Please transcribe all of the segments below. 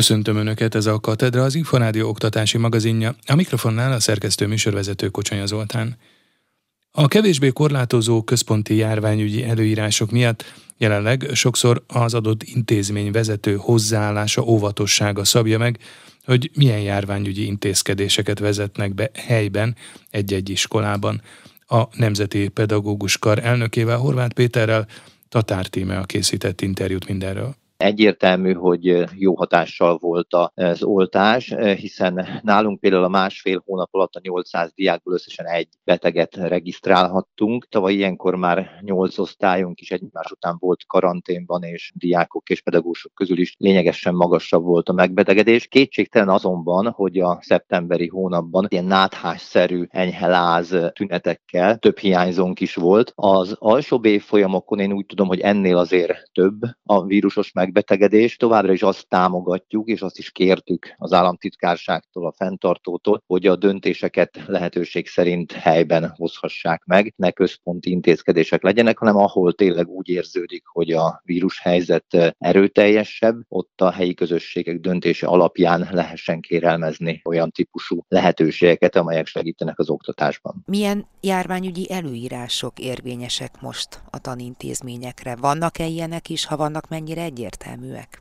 Köszöntöm Önöket, ez a Katedra, az Inforádió oktatási magazinja, a mikrofonnál a szerkesztő műsorvezető Kocsonya Zoltán. A kevésbé korlátozó központi járványügyi előírások miatt jelenleg sokszor az adott intézmény vezető hozzáállása, óvatossága szabja meg, hogy milyen járványügyi intézkedéseket vezetnek be helyben egy-egy iskolában. A Nemzeti Pedagógus Kar elnökével, Horváth Péterrel Tatár Tímea készített interjút mindenről. Egyértelmű, hogy jó hatással volt az oltás, hiszen nálunk például a 1,5 hónap alatt a 800 diákból összesen 1 beteget regisztrálhattunk. Tavaly ilyenkor már 8 osztályunk is egymás után volt karanténban, és diákok és pedagógusok közül is lényegesen magasabb volt a megbetegedés. Kétségtelen azonban, hogy a szeptemberi hónapban ilyen náthásszerű enyhe láz tünetekkel több hiányzónk is volt. Az alsóbb évfolyamokon én úgy tudom, hogy ennél azért több a vírusos megbetegedés. Továbbra is azt támogatjuk, és azt is kértük az államtitkárságtól, a fenntartótól, hogy a döntéseket lehetőség szerint helyben hozhassák meg, ne központi intézkedések legyenek, hanem ahol tényleg úgy érződik, hogy a vírushelyzet erőteljesebb, ott a helyi közösségek döntése alapján lehessen kérelmezni olyan típusú lehetőségeket, amelyek segítenek az oktatásban. Milyen járványügyi előírások érvényesek most a tanintézményekre? Vannak-e ilyenek is, ha vannak, mennyire egyértelműek?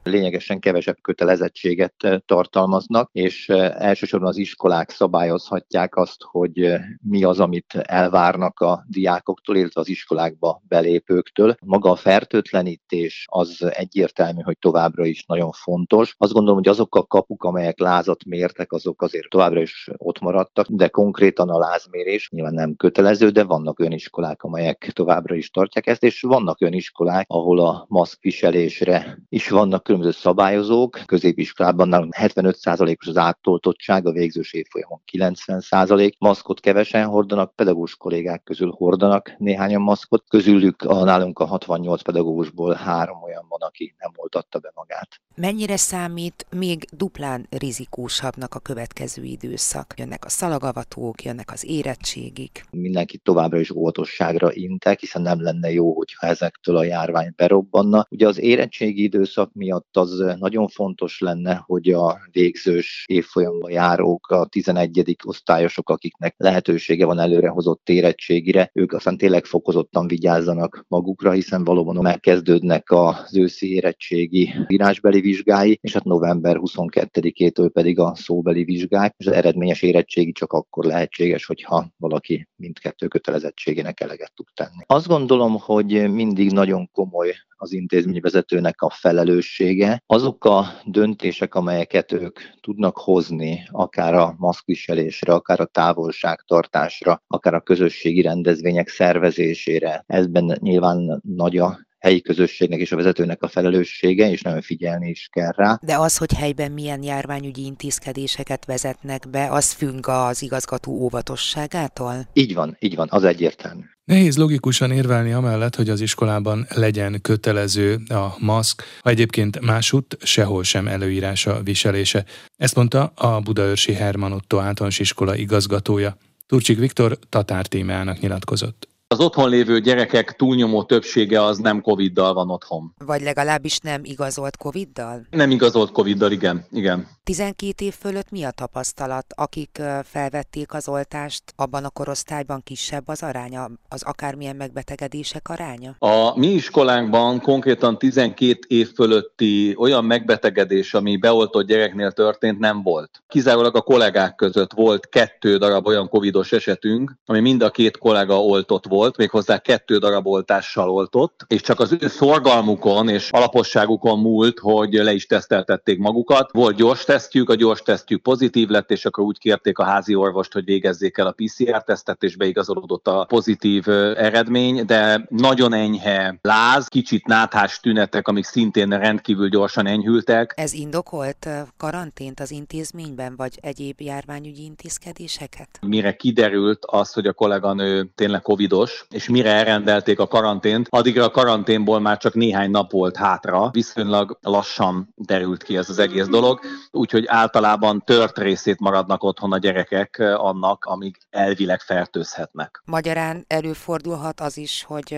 Lényegesen kevesebb kötelezettséget tartalmaznak, és elsősorban az iskolák szabályozhatják azt, hogy mi az, amit elvárnak a diákoktól, illetve az iskolákba belépőktől. Maga a fertőtlenítés az egyértelmű, hogy továbbra is nagyon fontos. Azt gondolom, hogy azok a kapuk, amelyek lázat mértek, azok azért továbbra is ott maradtak, de konkrétan a lázmérés nyilván nem kötelező, de vannak olyan iskolák, amelyek továbbra is tartják ezt, és vannak olyan iskolák, ahol a maszkviselésre is vannak különböző szabályozók. Középiskolában nálunk 75%-os az áttoltottság, a végzős évfolyamon 90%. Maszkot kevesen hordanak, pedagógus kollégák közül hordanak néhányan maszkot. Közülük nálunk a 68 pedagógusból 3 olyan van, aki nem oltatta be magát. Mennyire számít még duplán rizikósabbnak a következő időszak? Jönnek a szalagavatók, jönnek az érettségik. Mindenki továbbra is óvatosságra intek, hiszen nem lenne jó, hogyha ezektől a járvány berobbanna. Ugye az érettségi időszak miatt az nagyon fontos lenne, hogy a végzős évfolyamban járók, a 11. osztályosok, akiknek lehetősége van előrehozott érettségire, ők aztán tényleg fokozottan vigyázzanak magukra, hiszen valóban megkezdődnek az őszi érettségi írásbeli vizsgái, és hát november 22-től pedig a szóbeli vizsgák, és az eredményes érettségi csak akkor lehetséges, hogyha valaki mindkettő kötelezettségének eleget tud tenni. Azt gondolom, hogy mindig nagyon komoly az intézményvezetőnek a felelőssége. Azok a döntések, amelyeket ők tudnak hozni, akár a maszkviselésre, akár a távolságtartásra, akár a közösségi rendezvények szervezésére, ezben nyilván nagy a helyi közösségnek és a vezetőnek a felelőssége, és nagyon figyelni is kell rá. De az, hogy helyben milyen járványügyi intézkedéseket vezetnek be, az függ az igazgató óvatosságától? Így van, az egyértelmű. Nehéz logikusan érvelni amellett, hogy az iskolában legyen kötelező a maszk, ha egyébként másutt sehol sem előírása viselése. Ezt mondta a Budaörsi Herman Otto Általános Iskola igazgatója. Turcsik Viktor Tatár Tímeának nyilatkozott. Az otthon lévő gyerekek túlnyomó többsége az nem Covid-dal van otthon. Vagy legalábbis nem igazolt Covid-dal? Nem igazolt Covid-dal, igen. 12 év fölött mi a tapasztalat? Akik felvették az oltást, abban a korosztályban kisebb az aránya, az akármilyen megbetegedések aránya? A mi iskolánkban konkrétan 12 év fölötti olyan megbetegedés, ami beoltott gyereknél történt, nem volt. Kizárólag a kollégák között volt 2 darab olyan covidos esetünk, ami mind a 2 kollega oltott volt, méghozzá 2 darab oltással oltott, és csak az ő szorgalmukon és alaposságukon múlt, hogy le is teszteltették magukat. Volt gyors tesztjük, a gyors tesztjük pozitív lett, és akkor úgy kérték a házi orvost, hogy végezzék el a PCR-tesztet, és beigazolódott a pozitív eredmény, de nagyon enyhe láz, kicsit náthás tünetek, amik szintén rendkívül gyorsan enyhültek. Ez indokolt karantént az intézményben, vagy egyéb járványügyi intézkedéseket? Mire kiderült az, hogy a kolléganő tényleg covidos, és mire elrendelték a karantént, addigra a karanténból már csak néhány nap volt hátra, viszonylag lassan derült ki ez az egész dolog, úgyhogy általában tört részét maradnak otthon a gyerekek annak, amíg elvileg fertőzhetnek. Magyarán előfordulhat az is, hogy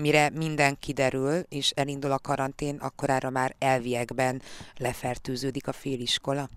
mire minden kiderül és elindul a karantén, akkorára már elviekben lefertőződik a féliskola?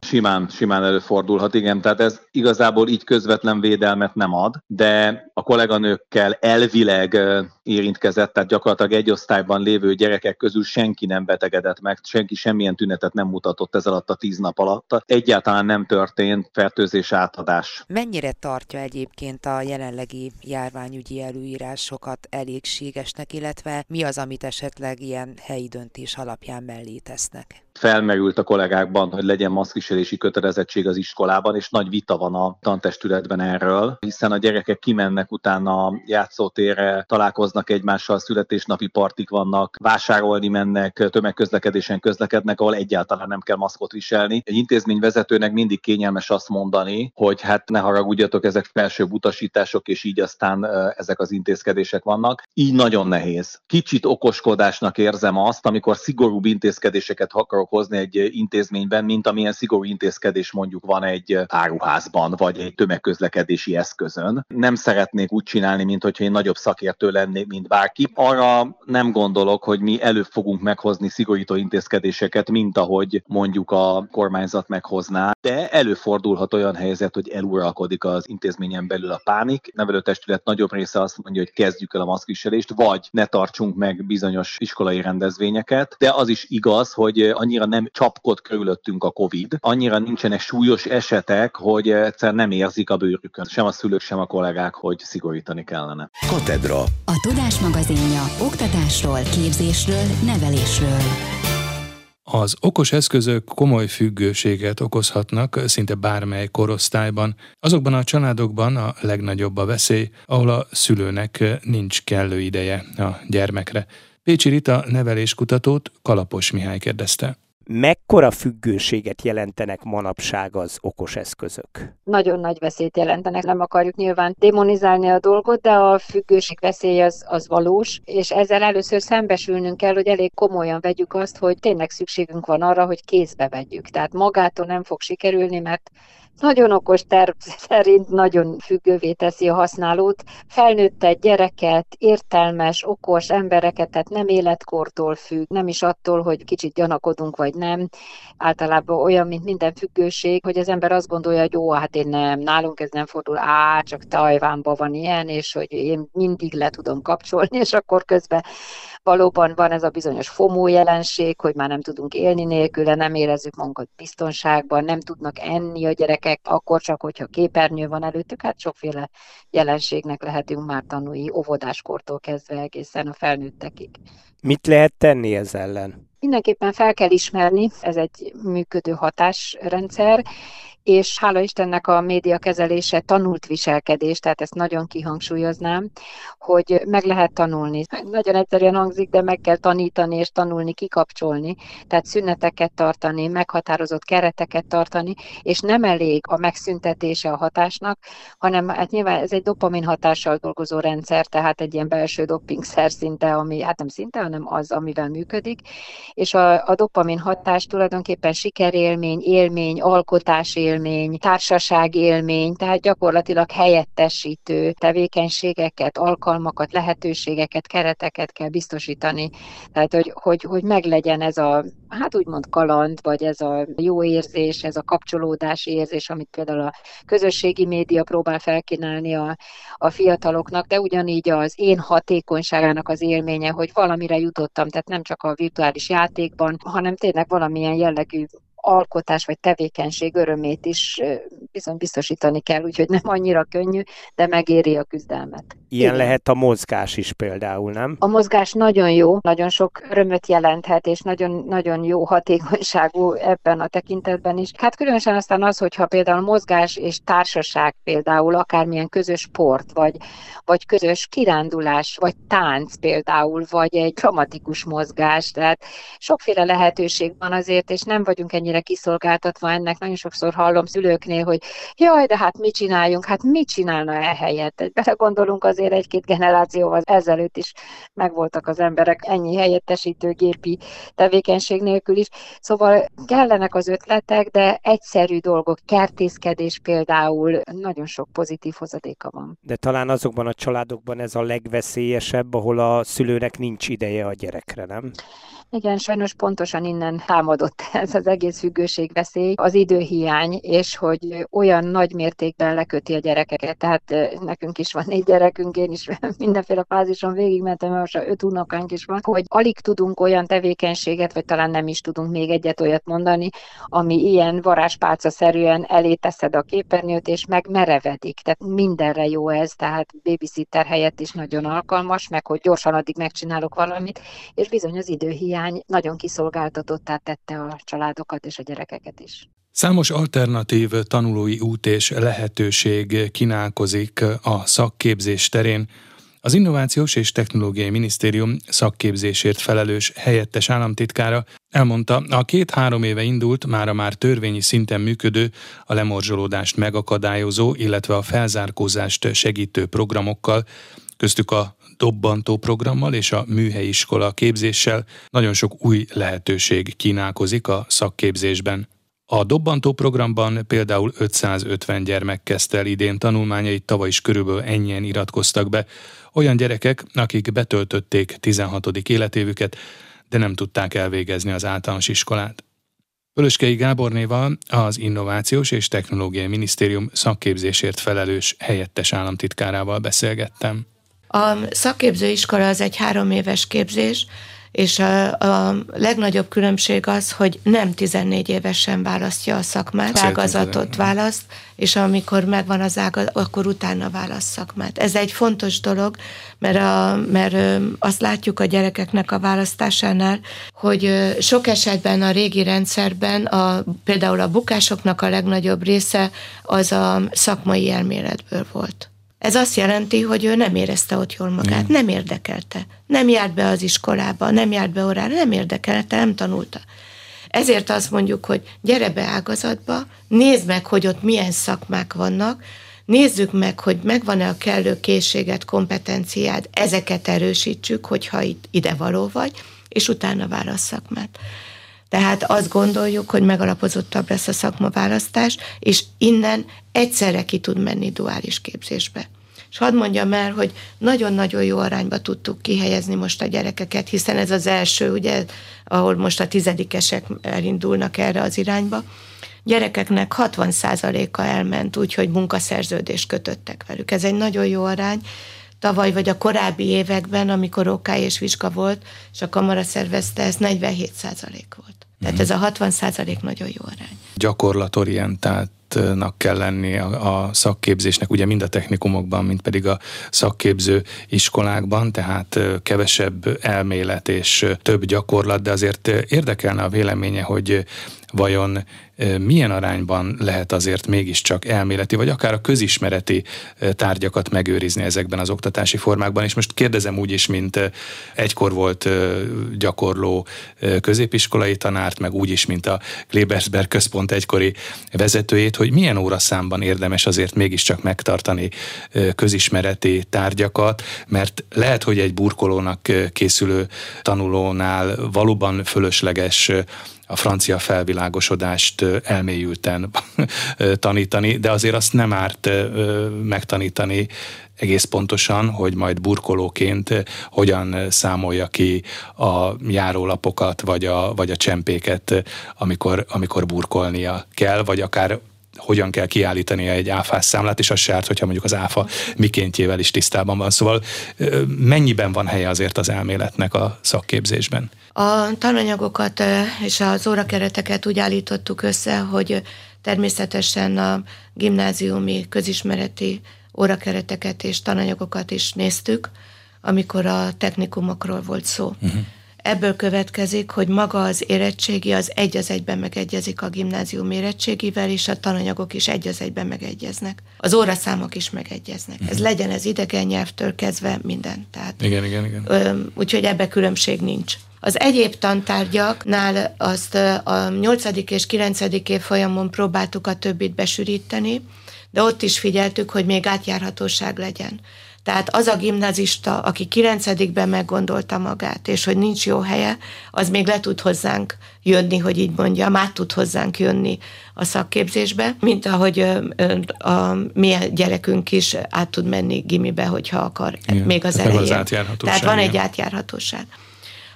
Simán előfordulhat, igen. Tehát ez igazából így közvetlen védelmet nem ad, de a kolléganőkkel elvileg érintkezett, tehát gyakorlatilag egy osztályban lévő gyerekek közül senki nem betegedett meg, senki semmilyen tünetet nem mutatott ez alatt a 10 nap alatt. Egyáltalán nem történt fertőzés átadás. Mennyire tartja egyébként a jelenlegi járványügyi előírásokat elégségesnek, illetve mi az, amit esetleg ilyen helyi döntés alapján mellé tesznek? Felmerült a kollégákban, hogy legyen maszkviselési kötelezettség az iskolában, és nagy vita van a tantestületben erről, hiszen a gyerekek kimennek utána a játszótérre, találkoznak egymással, születésnapi partik vannak, vásárolni mennek, tömegközlekedésen közlekednek, ahol egyáltalán nem kell maszkot viselni. Egy intézményvezetőnek mindig kényelmes azt mondani, hogy hát ne haragudjatok, ezek felsőbb utasítások, és így aztán ezek az intézkedések vannak. Így nagyon nehéz. Kicsit okoskodásnak érzem azt, amikor szigorúbb intézkedéseket akarok hozni egy intézményben, mint amilyen szigorú intézkedés mondjuk van egy áruházban, vagy egy tömegközlekedési eszközön. Nem szeretnék úgy csinálni, mintha én nagyobb szakértő lennék, mint bárki. Arra nem gondolok, hogy mi előbb fogunk meghozni szigorító intézkedéseket, mint ahogy mondjuk a kormányzat meghozná, de előfordulhat olyan helyzet, hogy eluralkodik az intézményen belül a pánik. Nevelőtestület nagyobb része azt mondja, hogy kezdjük el a maszkviselést, vagy ne tartsunk meg bizonyos iskolai rendezvényeket, de az is igaz, hogy annyira nem csapkod körülöttünk a Covid, annyira nincsenek súlyos esetek, hogy egyszer nem érzik a bőrükön. Sem a szülők, sem a kollégák, hogy szigorítani kellene. Katedra. A Tudás magazinja oktatásról, képzésről, nevelésről. Az okos eszközök komoly függőséget okozhatnak szinte bármely korosztályban. Azokban a családokban a legnagyobb a veszély, ahol a szülőnek nincs kellő ideje a gyermekre. Pécsi Rita neveléskutatót Kalapos Mihály kérdezte. Mekkora függőséget jelentenek manapság az okos eszközök? Nagyon nagy veszélyt jelentenek, nem akarjuk nyilván démonizálni a dolgot, de a függőség veszély az valós, és ezzel először szembesülnünk kell, hogy elég komolyan vegyük azt, hogy tényleg szükségünk van arra, hogy kézbe vegyük. Tehát magától nem fog sikerülni, mert nagyon okos terv szerint nagyon függővé teszi a használót. Felnőttet, gyereket, értelmes, okos embereket, tehát nem életkortól függ, nem is attól, hogy kicsit gyanakodunk vagy nem. Általában olyan, mint minden függőség, hogy az ember azt gondolja, hogy jó, hát én nem, nálunk ez nem fordul, csak Tajvánban van ilyen, és hogy én mindig le tudom kapcsolni, és akkor közben valóban van ez a bizonyos FOMO jelenség, hogy már nem tudunk élni nélküle, nem érezzük magunkat biztonságban, nem tudnak enni a gyerekek, akkor csak, hogyha képernyő van előttük, hát sokféle jelenségnek lehetünk már tanúi, óvodáskortól kezdve egészen a felnőttekig. Mit lehet tenni ez ellen? Mindenképpen fel kell ismerni, ez egy működő hatásrendszer, és hála Istennek a média kezelése tanult viselkedés, tehát ezt nagyon kihangsúlyoznám, hogy meg lehet tanulni. Nagyon egyszerűen hangzik, de meg kell tanítani és tanulni, kikapcsolni, tehát szüneteket tartani, meghatározott kereteket tartani, és nem elég a megszüntetése a hatásnak, hanem hát nyilván ez egy dopamin hatással dolgozó rendszer, tehát egy ilyen belső doppingszer szinte, ami hát nem szinte, hanem az, amivel működik, és a dopamin hatás tulajdonképpen sikerélmény, élmény, alkotásélmény, társaságélmény, tehát gyakorlatilag helyettesítő tevékenységeket, alkalmakat, lehetőségeket, kereteket kell biztosítani. Tehát, hogy meglegyen ez a, hát úgymond kaland, vagy ez a jó érzés, ez a kapcsolódási érzés, amit például a közösségi média próbál felkínálni a fiataloknak, de ugyanígy az én hatékonyságának az élménye, hogy valamire jutottam, tehát nem csak a virtuális játékban, hanem tényleg valamilyen jellegű alkotás vagy tevékenység örömét is bizony biztosítani kell, úgyhogy nem annyira könnyű, de megéri a küzdelmet. Ilyen lehet a mozgás is például, nem? A mozgás nagyon jó, nagyon sok örömöt jelenthet, és nagyon jó hatékonyságú ebben a tekintetben is. Hát különösen aztán az, hogyha például mozgás és társaság például, akármilyen közös sport, vagy közös kirándulás, vagy tánc például, vagy egy dramatikus mozgás, tehát sokféle lehetőség van azért, és nem vagyunk ennyire kiszolgáltatva ennek. Nagyon sokszor hallom szülőknél, hogy jaj, de hát mit csináljunk, hát mit csinálna ehelyett? Belegondolunk, azért egy-két generációval ezelőtt is megvoltak az emberek ennyi helyettesítő gépi tevékenység nélkül is. Szóval kellenek az ötletek, de egyszerű dolgok, kertészkedés például, nagyon sok pozitív hozadéka van. De talán azokban a családokban ez a legveszélyesebb, ahol a szülőnek nincs ideje a gyerekre, nem? Igen, sajnos pontosan innen támadott ez az egész függőségveszély, az időhiány, és hogy olyan nagy mértékben leköti a gyerekeket. Tehát nekünk is van 4 gyerekünk, én is mindenféle fázison végigmentem, mert most 5 unokánk is van, hogy alig tudunk olyan tevékenységet, vagy talán nem is tudunk még egyet olyat mondani, ami ilyen varázspálcaszerűen elé teszed a képernyőt, és megmerevedik. Tehát mindenre jó ez, tehát babysitter helyett is nagyon alkalmas, meg hogy gyorsan addig megcsinálok valamit, és bizony az időhiány nagyon kiszolgáltatottá tette a családokat és a gyerekeket is. Számos alternatív tanulói út és lehetőség kínálkozik a szakképzés terén. Az Innovációs és Technológiai Minisztérium szakképzésért felelős helyettes államtitkára elmondta, a 2-3 éve indult, mára már törvényi szinten működő, a lemorzsolódást megakadályozó, illetve a felzárkózást segítő programokkal, köztük a Dobbantó programmal és a műhelyiskola képzéssel nagyon sok új lehetőség kínálkozik a szakképzésben. A Dobbantó programban például 550 gyermek kezdte el idén tanulmányait, tavaly is körülbelül ennyien iratkoztak be. Olyan gyerekek, akik betöltötték 16. életévüket, de nem tudták elvégezni az általános iskolát. Pölöskei Gábornéval, az Innovációs és Technológiai Minisztérium szakképzésért felelős helyettes államtitkárával beszélgettem. A szakképzőiskola az egy 3 éves képzés, és a legnagyobb különbség az, hogy nem 14 évesen választja a szakmát, ágazatot választ, és amikor megvan az ágazat, akkor utána választ szakmát. Ez egy fontos dolog, mert azt látjuk a gyerekeknek a választásánál, hogy sok esetben a régi rendszerben például a bukásoknak a legnagyobb része az a szakmai elméletből volt. Ez azt jelenti, hogy ő nem érezte ott jól magát, nem érdekelte, nem járt be az iskolába, nem járt be órára, nem érdekelte, nem tanulta. Ezért azt mondjuk, hogy gyere be ágazatba, nézd meg, hogy ott milyen szakmák vannak, nézzük meg, hogy megvan-e a kellő készséged, kompetenciád, ezeket erősítsük, hogyha ide való vagy, és utána válasz szakmát. Tehát azt gondoljuk, hogy megalapozottabb lesz a szakmaválasztás, és innen egyszerre ki tud menni duális képzésbe. És hadd mondjam el, hogy nagyon-nagyon jó arányba tudtuk kihelyezni most a gyerekeket, hiszen ez az első, ugye, ahol most a 10-esek elindulnak erre az irányba. Gyerekeknek 60%-a elment úgy, hogy munkaszerződést kötöttek velük. Ez egy nagyon jó arány. Tavaly vagy a korábbi években, amikor okály és vizsga volt, és a kamara szervezte, ez 47% volt. Tehát ez a 60% nagyon jó arány. Gyakorlatorientáltnak kell lenni a szakképzésnek, ugye mind a technikumokban, mind pedig a szakképző iskolákban, tehát kevesebb elmélet és több gyakorlat, de azért érdekelne a véleménye, hogy vajon milyen arányban lehet azért mégiscsak elméleti, vagy akár a közismereti tárgyakat megőrizni ezekben az oktatási formákban, és most kérdezem úgy is, mint egykor volt gyakorló középiskolai tanárt, meg úgy is, mint a Klebelsberg központ egykori vezetőjét, hogy milyen óraszámban érdemes azért mégiscsak megtartani közismereti tárgyakat, mert lehet, hogy egy burkolónak készülő tanulónál valóban fölösleges a francia felvilágosodást elmélyülten tanítani, de azért azt nem árt megtanítani egész pontosan, hogy majd burkolóként hogyan számolja ki a járólapokat, vagy a csempéket, amikor burkolnia kell, vagy akár hogyan kell kiállítania egy áfás számlát, és az se árt, hogyha mondjuk az áfa mikéntjével is tisztában van. Szóval mennyiben van helye azért az elméletnek a szakképzésben? A tananyagokat és az órakereteket úgy állítottuk össze, hogy természetesen a gimnáziumi közismereti órakereteket és tananyagokat is néztük, amikor a technikumokról volt szó. Ebből következik, hogy maga az érettségi az egy az egyben megegyezik a gimnázium érettségivel, és a tananyagok is egy az egyben megegyeznek. Az óraszámok is megegyeznek. Ez legyen, ez idegen nyelvtől kezdve minden. Tehát, igen. Úgyhogy ebbe különbség nincs. Az egyéb tantárgyaknál azt a 8. és 9. évfolyamon próbáltuk a többit besűríteni, de ott is figyeltük, hogy még átjárhatóság legyen. Tehát az a gimnazista, aki 9-ben meggondolta magát, és hogy nincs jó helye, az még le tud hozzánk jönni, hogy így mondjam, át tud hozzánk jönni a szakképzésbe, mint ahogy a mi gyerekünk is át tud menni gimibe, hogyha akar, igen, még az elején. Tehát van egy átjárhatóság.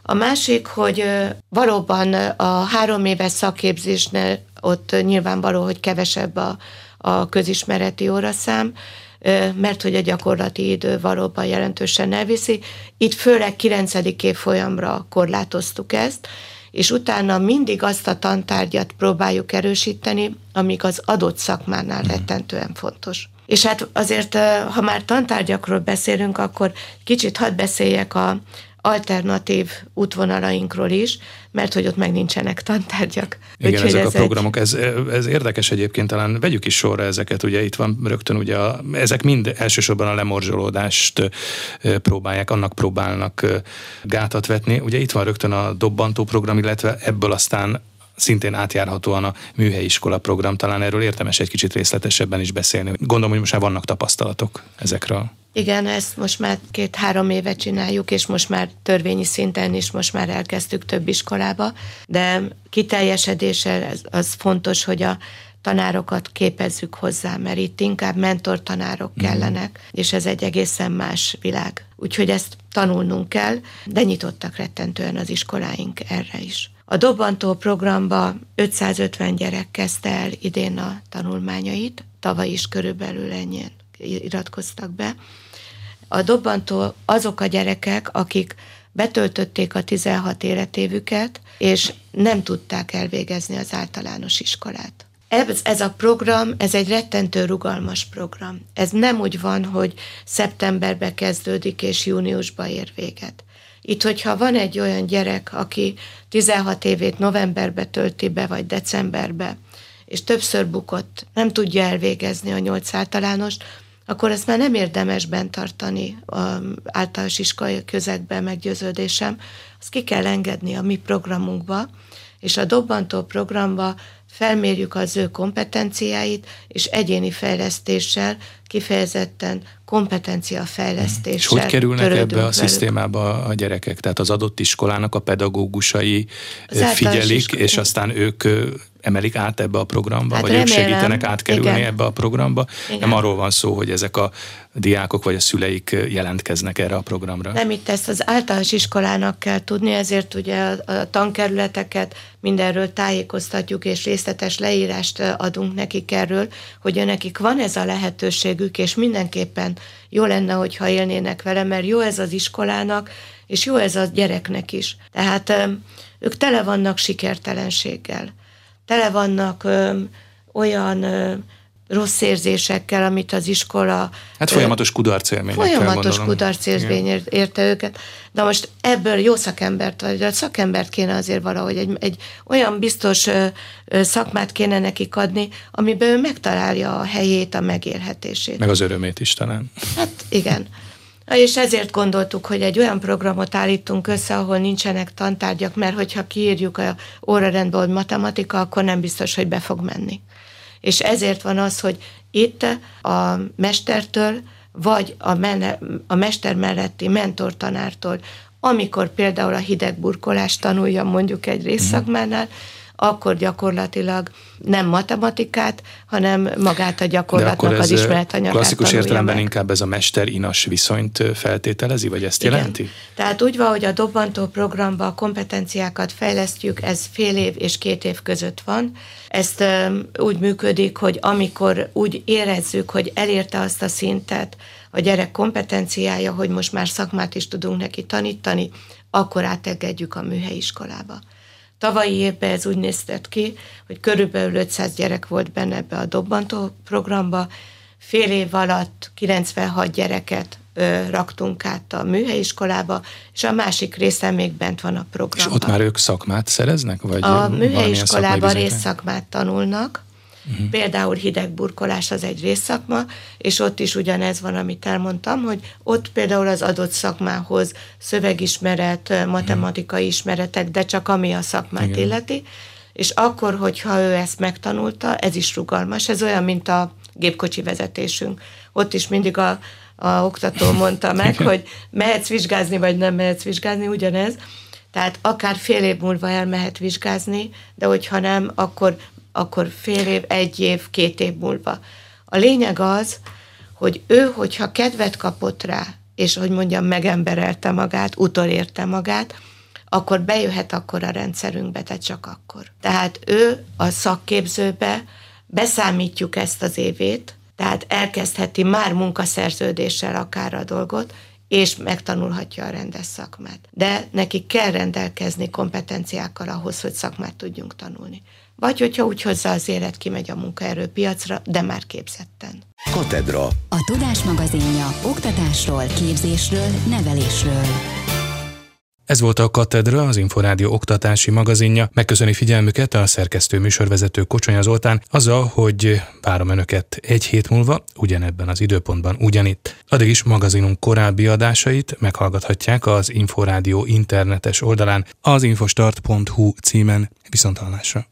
A másik, hogy valóban a 3 éves szakképzésnél ott nyilvánvaló, hogy kevesebb a közismereti óraszám, mert hogy a gyakorlati idő valóban jelentősen elviszi. Itt főleg 9. évfolyamra korlátoztuk ezt, és utána mindig azt a tantárgyat próbáljuk erősíteni, amíg az adott szakmánál rettentően fontos. És hát azért, ha már tantárgyakról beszélünk, akkor kicsit hadd beszéljek az alternatív útvonalainkról is, mert hogy ott meg nincsenek tantárgyak. Igen, úgyhogy ezek a programok, ez érdekes egyébként, talán vegyük is sorra ezeket, ugye itt van rögtön, ugye ezek mind elsősorban a lemorzsolódást próbálnak gátat vetni. Ugye itt van rögtön a Dobbantó program, illetve ebből aztán szintén átjárhatóan a műhelyiskola program, talán erről érdemes egy kicsit részletesebben is beszélni. Gondolom, hogy most már vannak tapasztalatok ezekről. Igen, ezt most már 2-3 éve csináljuk, és most már törvényi szinten is most már elkezdtük több iskolába, de kiteljesedése az fontos, hogy a tanárokat képezzük hozzá, mert itt inkább mentortanárok kellenek, és ez egy egészen más világ. Úgyhogy ezt tanulnunk kell, de nyitottak rettentően az iskoláink erre is. A Dobbantó programba 550 gyerek kezdte el idén a tanulmányait, tavaly is körülbelül ennyien iratkoztak be. A Dobbantó azok a gyerekek, akik betöltötték a 16 életévüket, és nem tudták elvégezni az általános iskolát. Ez a program, ez egy rettentő rugalmas program. Ez nem úgy van, hogy szeptemberbe kezdődik, és júniusba ér véget. Itt, hogyha van egy olyan gyerek, aki 16 évét novemberbe tölti be, vagy decemberbe, és többször bukott, nem tudja elvégezni a 8 általánost, akkor ezt már nem érdemes bent tartani az általános iskolai közegben, meggyőződésem. Azt ki kell engedni a mi programunkba, és a Dobbantó programba felmérjük az ő kompetenciáit, és egyéni fejlesztéssel, kifejezetten kompetenciafejlesztéssel. És hogy kerülnek ebbe a szisztémába a gyerekek? Tehát az adott iskolának a pedagógusai figyelik, és aztán ők emelik át ebbe a programba, hát vagy remélem, ők segítenek átkerülni, igen, ebbe a programba. Igen. Nem arról van szó, hogy ezek a diákok vagy a szüleik jelentkeznek erre a programra. Nem, itt ezt az általános iskolának kell tudni, ezért ugye a tankerületeket mindenről tájékoztatjuk, és részletes leírást adunk nekik erről, hogy nekik van ez a lehetőségük, és mindenképpen jó lenne, hogyha élnének vele, mert jó ez az iskolának, és jó ez a gyereknek is. Tehát ők tele vannak sikertelenséggel. Tele vannak olyan rossz érzésekkel, amit az iskola... Hát folyamatos kudarcélményekkel, gondolom. Folyamatos kudarcélmény érte őket. De most ebből jó szakembert, vagy a szakembert kéne azért valahogy, egy olyan biztos szakmát kéne nekik adni, amiben ő megtalálja a helyét, a megélhetését. Meg az örömét is talán. Hát igen. És ezért gondoltuk, hogy egy olyan programot állítunk össze, ahol nincsenek tantárgyak, mert hogyha kiírjuk a órarendbe, hogy matematika, akkor nem biztos, hogy be fog menni. És ezért van az, hogy itt a mestertől, vagy a mester melletti mentortanártól, amikor például a hidegburkolást tanulja mondjuk egy részszakmánál, akkor gyakorlatilag nem matematikát, hanem magát a gyakorlatnak az ismeretanyagát klasszikus értelemben meg. Inkább ez a mester-inas viszonyt feltételezi, vagy ezt jelenti? Igen. Tehát úgy van, hogy a Dobbantó programban a kompetenciákat fejlesztjük, ez fél év és 2 év között van. Ezt úgy működik, hogy amikor úgy érezzük, hogy elérte azt a szintet a gyerek kompetenciája, hogy most már szakmát is tudunk neki tanítani, akkor átengedjük a műhelyiskolába. Tavalyi évben ez úgy nézett ki, hogy körülbelül 500 gyerek volt benne ebbe a Dobbantó programba. Fél év alatt 96 gyereket raktunk át a műhelyiskolába, és a másik része még bent van a programban. És ott már ők szakmát szereznek? Vagy a műhelyiskolában részszakmát tanulnak, Például hidegburkolás az egy részszakma, és ott is ugyanez van, amit elmondtam, hogy ott például az adott szakmához szövegismeret, matematikai ismeretek, de csak ami a szakmát igen. illeti, és akkor, hogyha ő ezt megtanulta, ez is rugalmas, ez olyan, mint a gépkocsi vezetésünk. Ott is mindig a oktató mondta meg, hogy mehetsz vizsgázni, vagy nem mehetsz vizsgázni, ugyanez. Tehát akár fél év múlva elmehet vizsgázni, de hogyha nem, akkor fél év, egy év, két év múlva. A lényeg az, hogy ő, hogyha kedvet kapott rá, és hogy mondjam, megemberelte magát, utolérte magát, akkor bejöhet akkor a rendszerünkbe, tehát csak akkor. Tehát ő a szakképzőbe beszámítjuk ezt az évét, tehát elkezdheti már munkaszerződéssel akár a dolgot, és megtanulhatja a rendes szakmát. De neki kell rendelkezni kompetenciákkal ahhoz, hogy szakmát tudjunk tanulni. Vagy hogyha úgy hozzá az élet, kimegy a munkaerőpiacra, de már képzetten. Katedra. A Tudás magazinja oktatásról, képzésről, nevelésről. Ez volt a Katedra, az Inforádió oktatási magazinja. Megköszöni figyelmüket a szerkesztő műsorvezető Kocsonya Zoltán azzal, hogy várom önöket egy hét múlva, ugyanebben az időpontban ugyanitt. Addig is magazinunk korábbi adásait meghallgathatják az Inforádió internetes oldalán, az infostart.hu címen. Viszonthallásra!